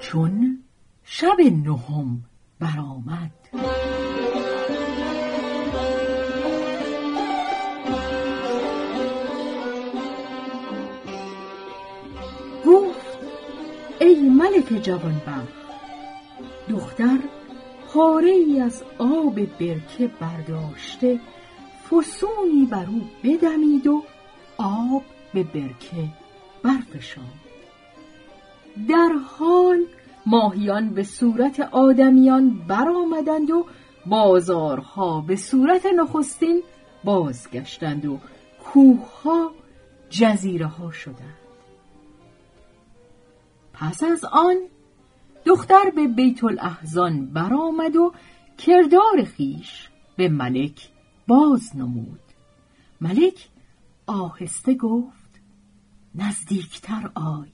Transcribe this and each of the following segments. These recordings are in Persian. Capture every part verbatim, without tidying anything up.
چون شب نهم برآمد گفت ای ملک جوانبخت، دختر پاره‌ای از آب برکه برداشته فسونی بر او بدمید و آب به برکه برفشاند. در حال ماهیان به صورت آدمیان برآمدند و بازارها به صورت نخستین بازگشتند و کوهها جزیره ها شدند. پس از آن دختر به بیت الاحزان برآمد و کردار خویش به ملک باز نمود. ملک آهسته گفت نزدیکتر آی.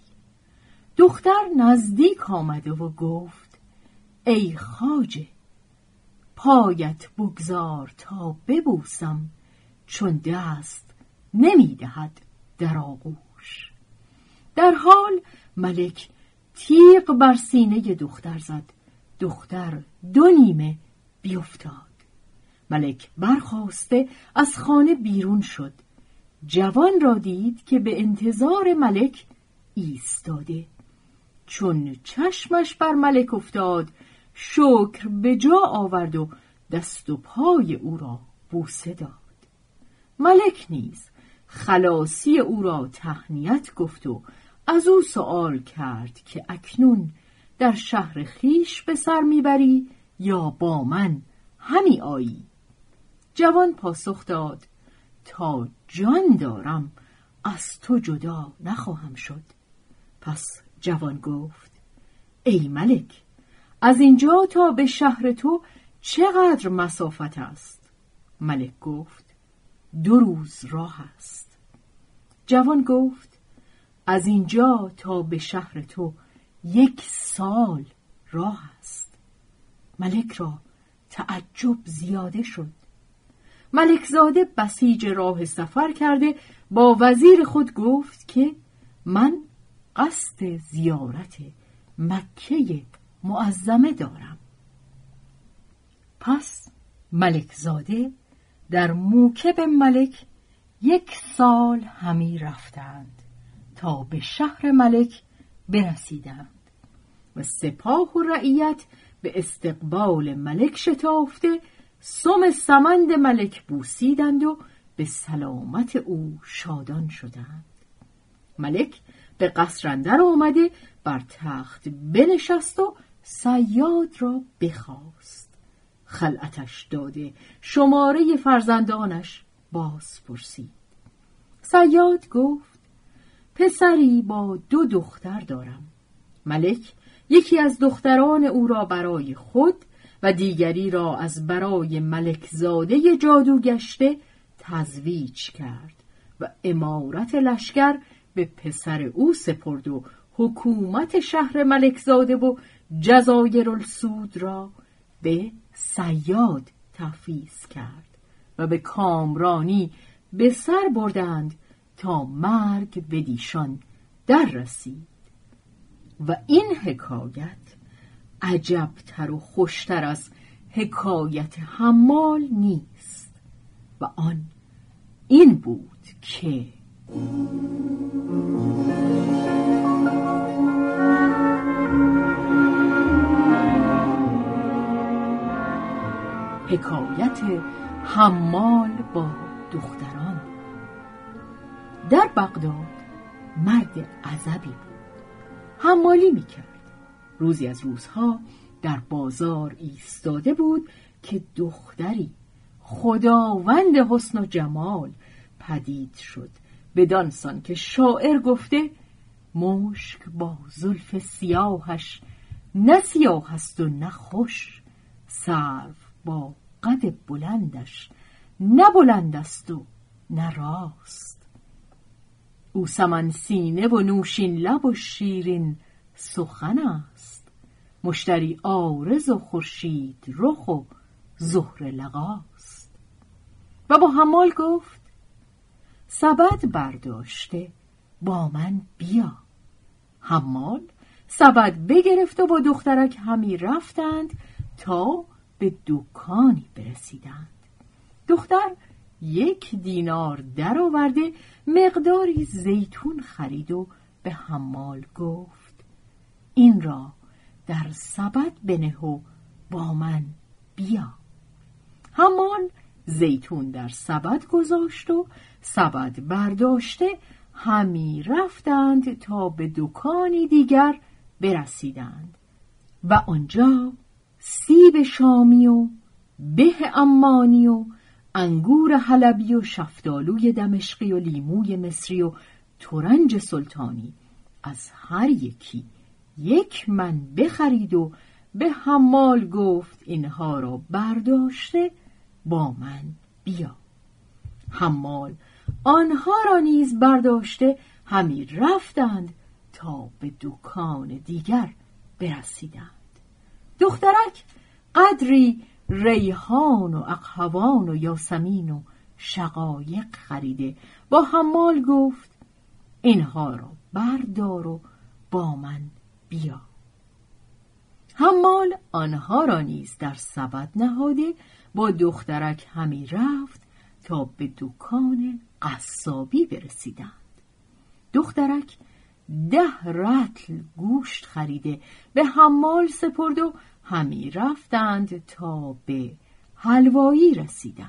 دختر نزدیک آمده و گفت ای خواجه، پایت بگذار تا ببوسم، چون دست نمیدهد در آغوش. در حال ملک تیغ بر سینه دختر زد. دختر دو نیمه بیفتاد. ملک برخاسته از خانه بیرون شد. جوان را دید که به انتظار ملک ایستاده. چون چشمش بر ملک افتاد، شکر به جا آورد و دست و پای او را بوسه داد. ملک نیز خلاصی او را تهنیت گفت و از او سؤال کرد که اکنون در شهر خویش به سر میبری یا با من همی آیی؟ جوان پاسخ داد تا جان دارم از تو جدا نخواهم شد. پس جوان گفت ای ملک، از اینجا تا به شهر تو چقدر مسافت است؟ ملک گفت دو روز راه است. جوان گفت از اینجا تا به شهر تو یک سال راه است. ملک را تعجب زیاده شد. ملک زاده بسیج راه سفر کرده با وزیر خود گفت که من قصد زیارت مکه معظمه دارم. پس ملک زاده در موکب ملک یک سال همی رفتند تا به شهر ملک برسیدند و سپاه و رعیت به استقبال ملک شتافته سم سمند ملک بوسیدند و به سلامت او شادان شدند. ملک به قصر اندر آمده بر تخت بنشست و صیاد را بخواست. خلعتش داده شماره فرزندانش باز پرسید. صیاد گفت پسری با دو دختر دارم. ملک یکی از دختران او را برای خود و دیگری را از برای ملک زاده جادوگشته تزویج کرد و امارت لشکر به پسر او سپرد و حکومت شهر ملکزاده و جزایرالسود را به صیاد تفویض کرد و به کامرانی به سر بردند تا مرگ به دیشان در رسید. و این حکایت عجبتر و خوشتر از حکایت حمال نیست. و آن این بود که حکایت حمال با دختران. در بغداد مرد عزبی بود، حمالی میکرد. روزی از روزها در بازار ایستاده بود که دختری خداوند حسن و جمال پدید شد، بدان سان که شاعر گفته مشک با زلف سیاهش نه سیاه است و نه خوش، سرو با قد بلندش نه بلند است و نه راست، او سمن سینه و نوشین لب و شیرین سخن است، مشتری عارض و خورشید رخ و زهر لقاست. و با حمال گفت سبد برداشته با من بیا. حمال سبد بگرفت و با دخترک همی رفتند تا به دکانی برسیدند. دختر یک دینار در آورده مقداری زیتون خرید و به حمال گفت این را در سبد بنه و با من بیا. حمال زیتون در سبد گذاشت و سبد برداشته همی رفتند تا به دکانی دیگر برسیدند و آنجا سیب شامی و به عمانی و انگور حلبی و شفتالوی دمشقی و لیموی مصری و ترنج سلطانی از هر یکی یک من بخرید و به حمال گفت اینها را برداشته با من بیا. حمال آنها را نیز برداشته همی رفتند تا به دکان دیگر برسیدند. دخترک قدری ریحان و اقحوان و یاسمین و شقایق خریده با حمال گفت اینها را بردار و با من بیا. حمال آنها را نیز در سبد نهاده با دخترک همی رفت تا به دکان قصابی برسیدند. دخترک ده رطل گوشت خریده به حمال سپرد و همی رفتند تا به حلوایی رسیدند.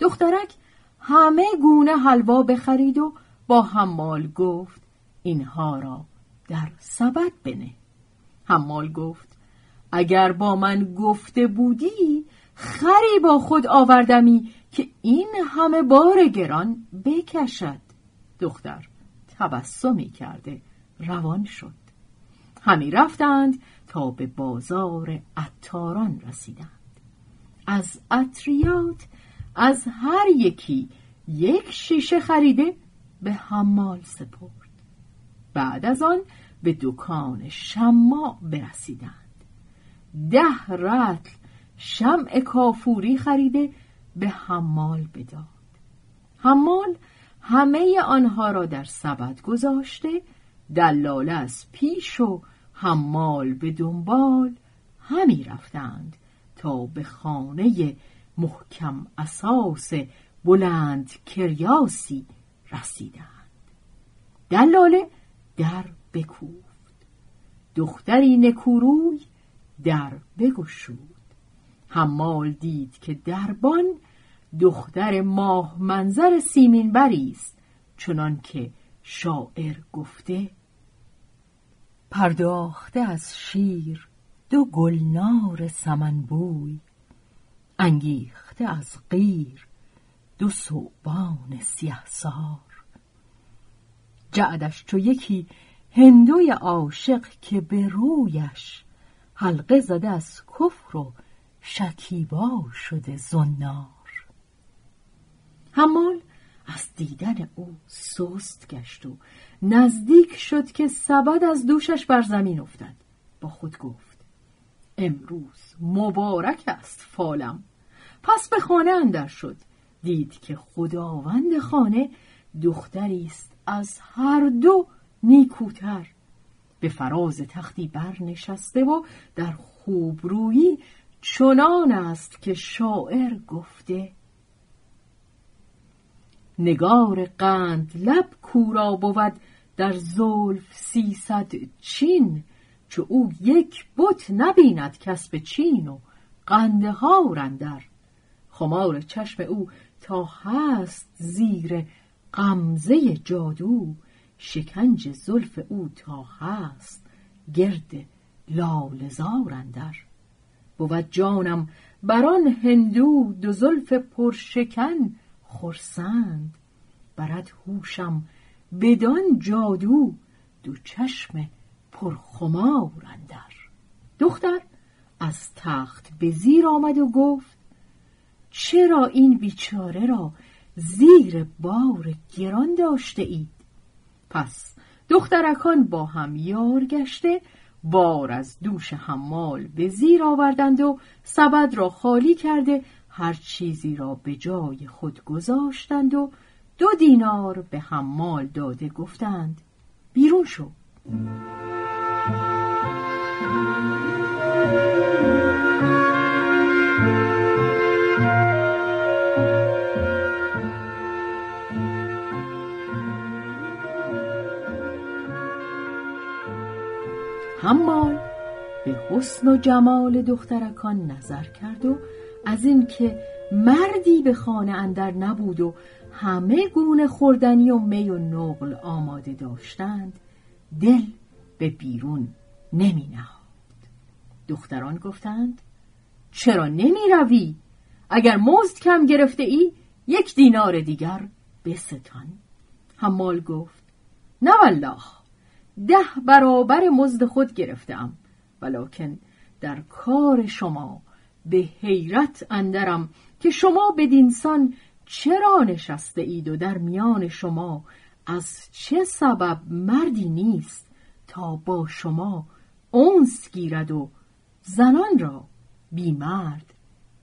دخترک همه گونه حلوا بخرید و با حمال گفت اینها را در سبد بنه. حمال گفت اگر با من گفته بودی خری با خود آوردمی که این همه بار گران بکشد. دختر تبسمی کرده روان شد. همی رفتند تا به بازار عطاران رسیدند. از عطریات از هر یکی یک شیشه خریده به حمال سپرد. بعد از آن به دکان شماع برسیدند. ده رطل شمع کافوری خریده به حمال بداد. حمال همه آنها را در سبد گذاشته، دلاله از پیش و حمال به دنبال همی رفتند تا به خانه محکم اساس بلند کریاسی رسیدند. دلاله در بکوفت، دختری نکوروی در بگشود. حمال دید که دربان دختر ماه منظر سیمین بریست، چنان که شاعر گفته پرداخته از شیر دو گلنار سمنبوی، انگیخته از قیر دو ثعبان سیه‌سار، جعدش چو یکی هندوی عاشق که به رویش حلقه زده از کفر و شکیبا شده زنار. حمال از دیدن او سست گشت و نزدیک شد که سبد از دوشش بر زمین افتاد. با خود گفت امروز مبارک است فالم. پس به خانه اندر شد، دید که خداوند خانه دختری است از هر دو نیکوتر، به فراز تختی برنشسته و در خوبرویی چنان است که شاعر گفته نگار قند لب کورا بود در زلف سیصد چین، چو او یک بت نبیند کس به چین و قندهار اندر. خمار چشم او تا هست زیر غمزه جادو، شکنج زلف او تا هست گرد لاله زار اندر. بود جانم بران هندو دو زلف پرشکن خرسند، برد هوشم بدان جادو دو چشم پرخمار اندر. دختر از تخت به زیر آمد و گفت چرا این بیچاره را زیر بار گران داشته اید؟ پس دخترکان با هم یار گشته بار از دوش حمال به زیر آوردند و سبد را خالی کرده هر چیزی را به جای خود گذاشتند و دو دینار به حمال داده گفتند بیرون شو. حمال به حسن و جمال دخترکان نظر کرد و از این که مردی به خانه اندر نبود و همه گونه خوردنی و می و نقل آماده داشتند، دل به بیرون نمی نهاد. دختران گفتند چرا نمی روی؟ اگر مزد کم گرفته ای یک دینار دیگر بستان. حمال گفت نه والله، ده برابر مزد خود گرفتم، ولیکن در کار شما به حیرت اندرم که شما بدینسان چرا نشسته اید و در میان شما از چه سبب مردی نیست تا با شما انس گیرد و زنان را بی مرد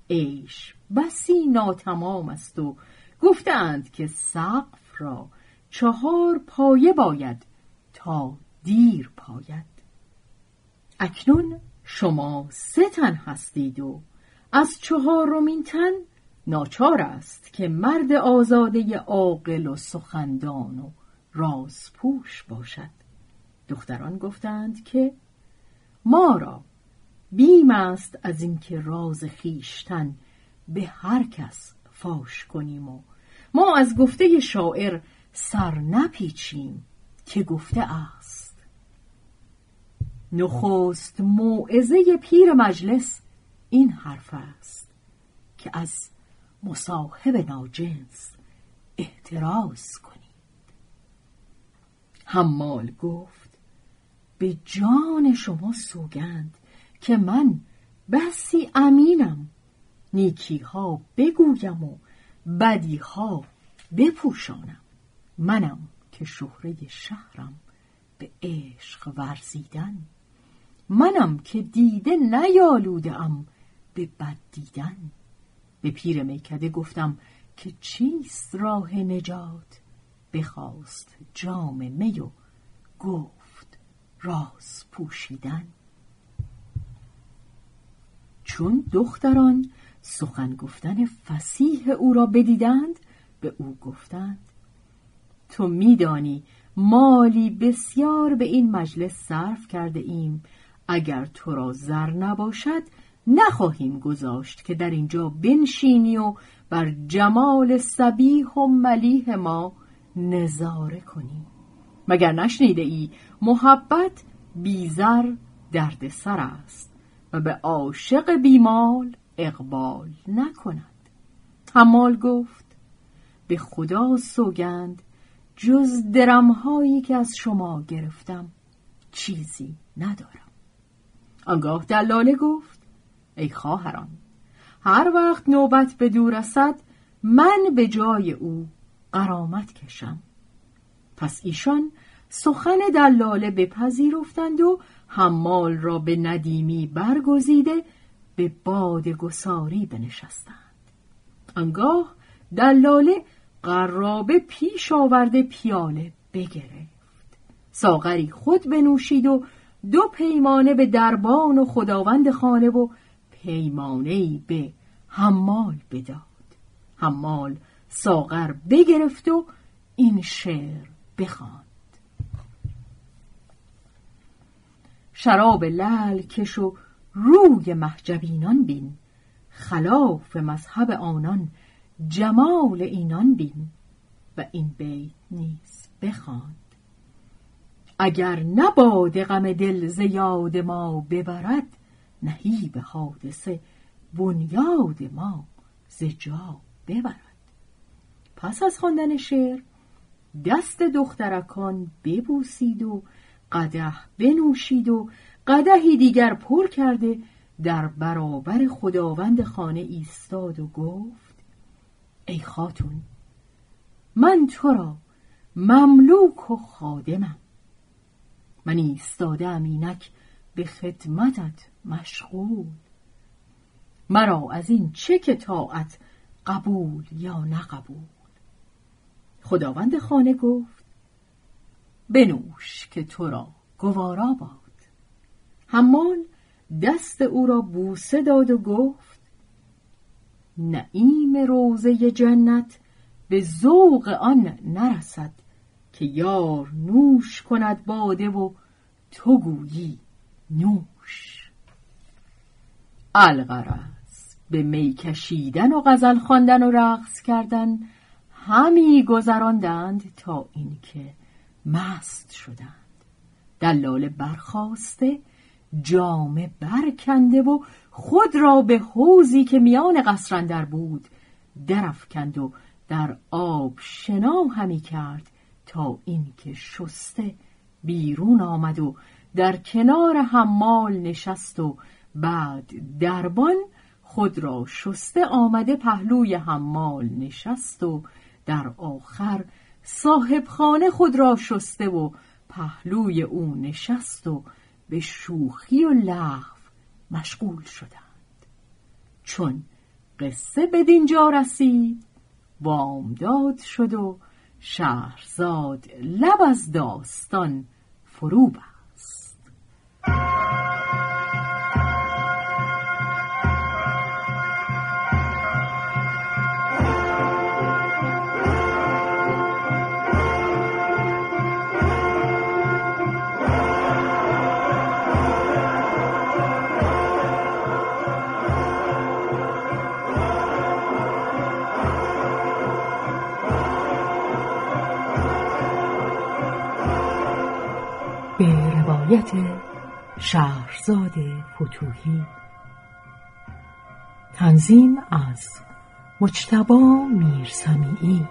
عیش بسی ناتمام است و گفتند که سقف را چهار پایه باید تا دیر پاید. اکنون شما سه تن هستید و از چهارمین تن ناچار است که مرد آزاده عاقل و سخندان و رازپوش باشد. دختران گفتند که ما را بیم است از اینکه راز خویشتن به هر کس فاش کنیم و ما از گفته شاعر سر نپیچیم که گفته است نخست موعظه پیر مجلس این حرف است که از مصاحب ناجنس احتراز کنید. حمال گفت به جان شما سوگند که من بسی امینم، نیکی ها بگویم و بدی ها بپوشانم. منم که شهره شهرم به عشق ورزیدن، منم که دیده نیالودم به بد دیدن. به پیر میکده گفتم که چیست راه نجات؟ بخواست جام می و گفت راز پوشیدن. چون دختران سخن گفتن فصیح او را بدیدند به او گفتند تو میدانی مالی بسیار به این مجلس صرف کرده ایم، اگر تو را زر نباشد نخواهیم گذاشت که در اینجا بنشینی و بر جمال صبیح و ملیح ما نظاره کنی. مگر نشنیده ای محبت بی زر درد سر است و به عاشق بیمال اقبال نکند. حمال گفت به خدا سوگند جز درمهایی که از شما گرفتم چیزی ندارم. آنگاه دلاله گفت ای خواهران، هر وقت نوبت به دو رسد من به جای او غرامت کشم. پس ایشان سخن دلاله بپذیرفتند و حمال را به ندیمی برگزیده به بادگساری بنشستند. آنگاه دلاله قرابه پیش آورده پیاله بگرفت، ساغری خود بنوشید و دو پیمانه به دربان و خداوند خانه و پیمانه‌ای به حمال بداد. حمال ساغر بگرفت و این شعر بخواند: شراب لعل کش و روی محجبینان بین، خلاف مذهب آنان جمال اینان بین. و این بیت نیز بخواند: اگر نباد غم دل زیاد ما ببرد، نهیب حادثه بنیاد ما زجا ببرد. پس از خواندن شعر دست دخترکان ببوسید و قدح بنوشید و قدحی دیگر پر کرده در برابر خداوند خانه ایستاد و گفت: ای خاتون، من تو را مملوک و خادمم، من ایستاده ام اینک به خدمتت مشغول. مرا از این چه که طاعت قبول یا نقبول. خداوند خانه گفت: بنوش که تو را گوارا باد. حمال دست او را بوسه داد و گفت: نعیم روضه جنت به ذوق آن نرسد، که یار نوش کند باده و تو گویی نوش. الغرض به می کشیدن و غزل خواندن و رقص کردن همی گذراندند تا اینکه مست شدند. دلاله برخاسته، جامه برکنده و خود را به حوضی که میان قصر اندر بود درافکند و در آب شنا همی کرد تا اینکه شسته بیرون آمد و در کنار حمال نشست و بعد دربان خود را شسته آمده پهلوی حمال نشست و در آخر صاحب خانه خود را شسته و پهلوی او نشست و به شوخی و لغو مشغول شدند. چون قصه بدینجا رسید وامداد شد و شهرزاد لب از داستان فرو بست. روایت شهرزاد فتوحی، تنظیم از مجتبی میرسمیعی.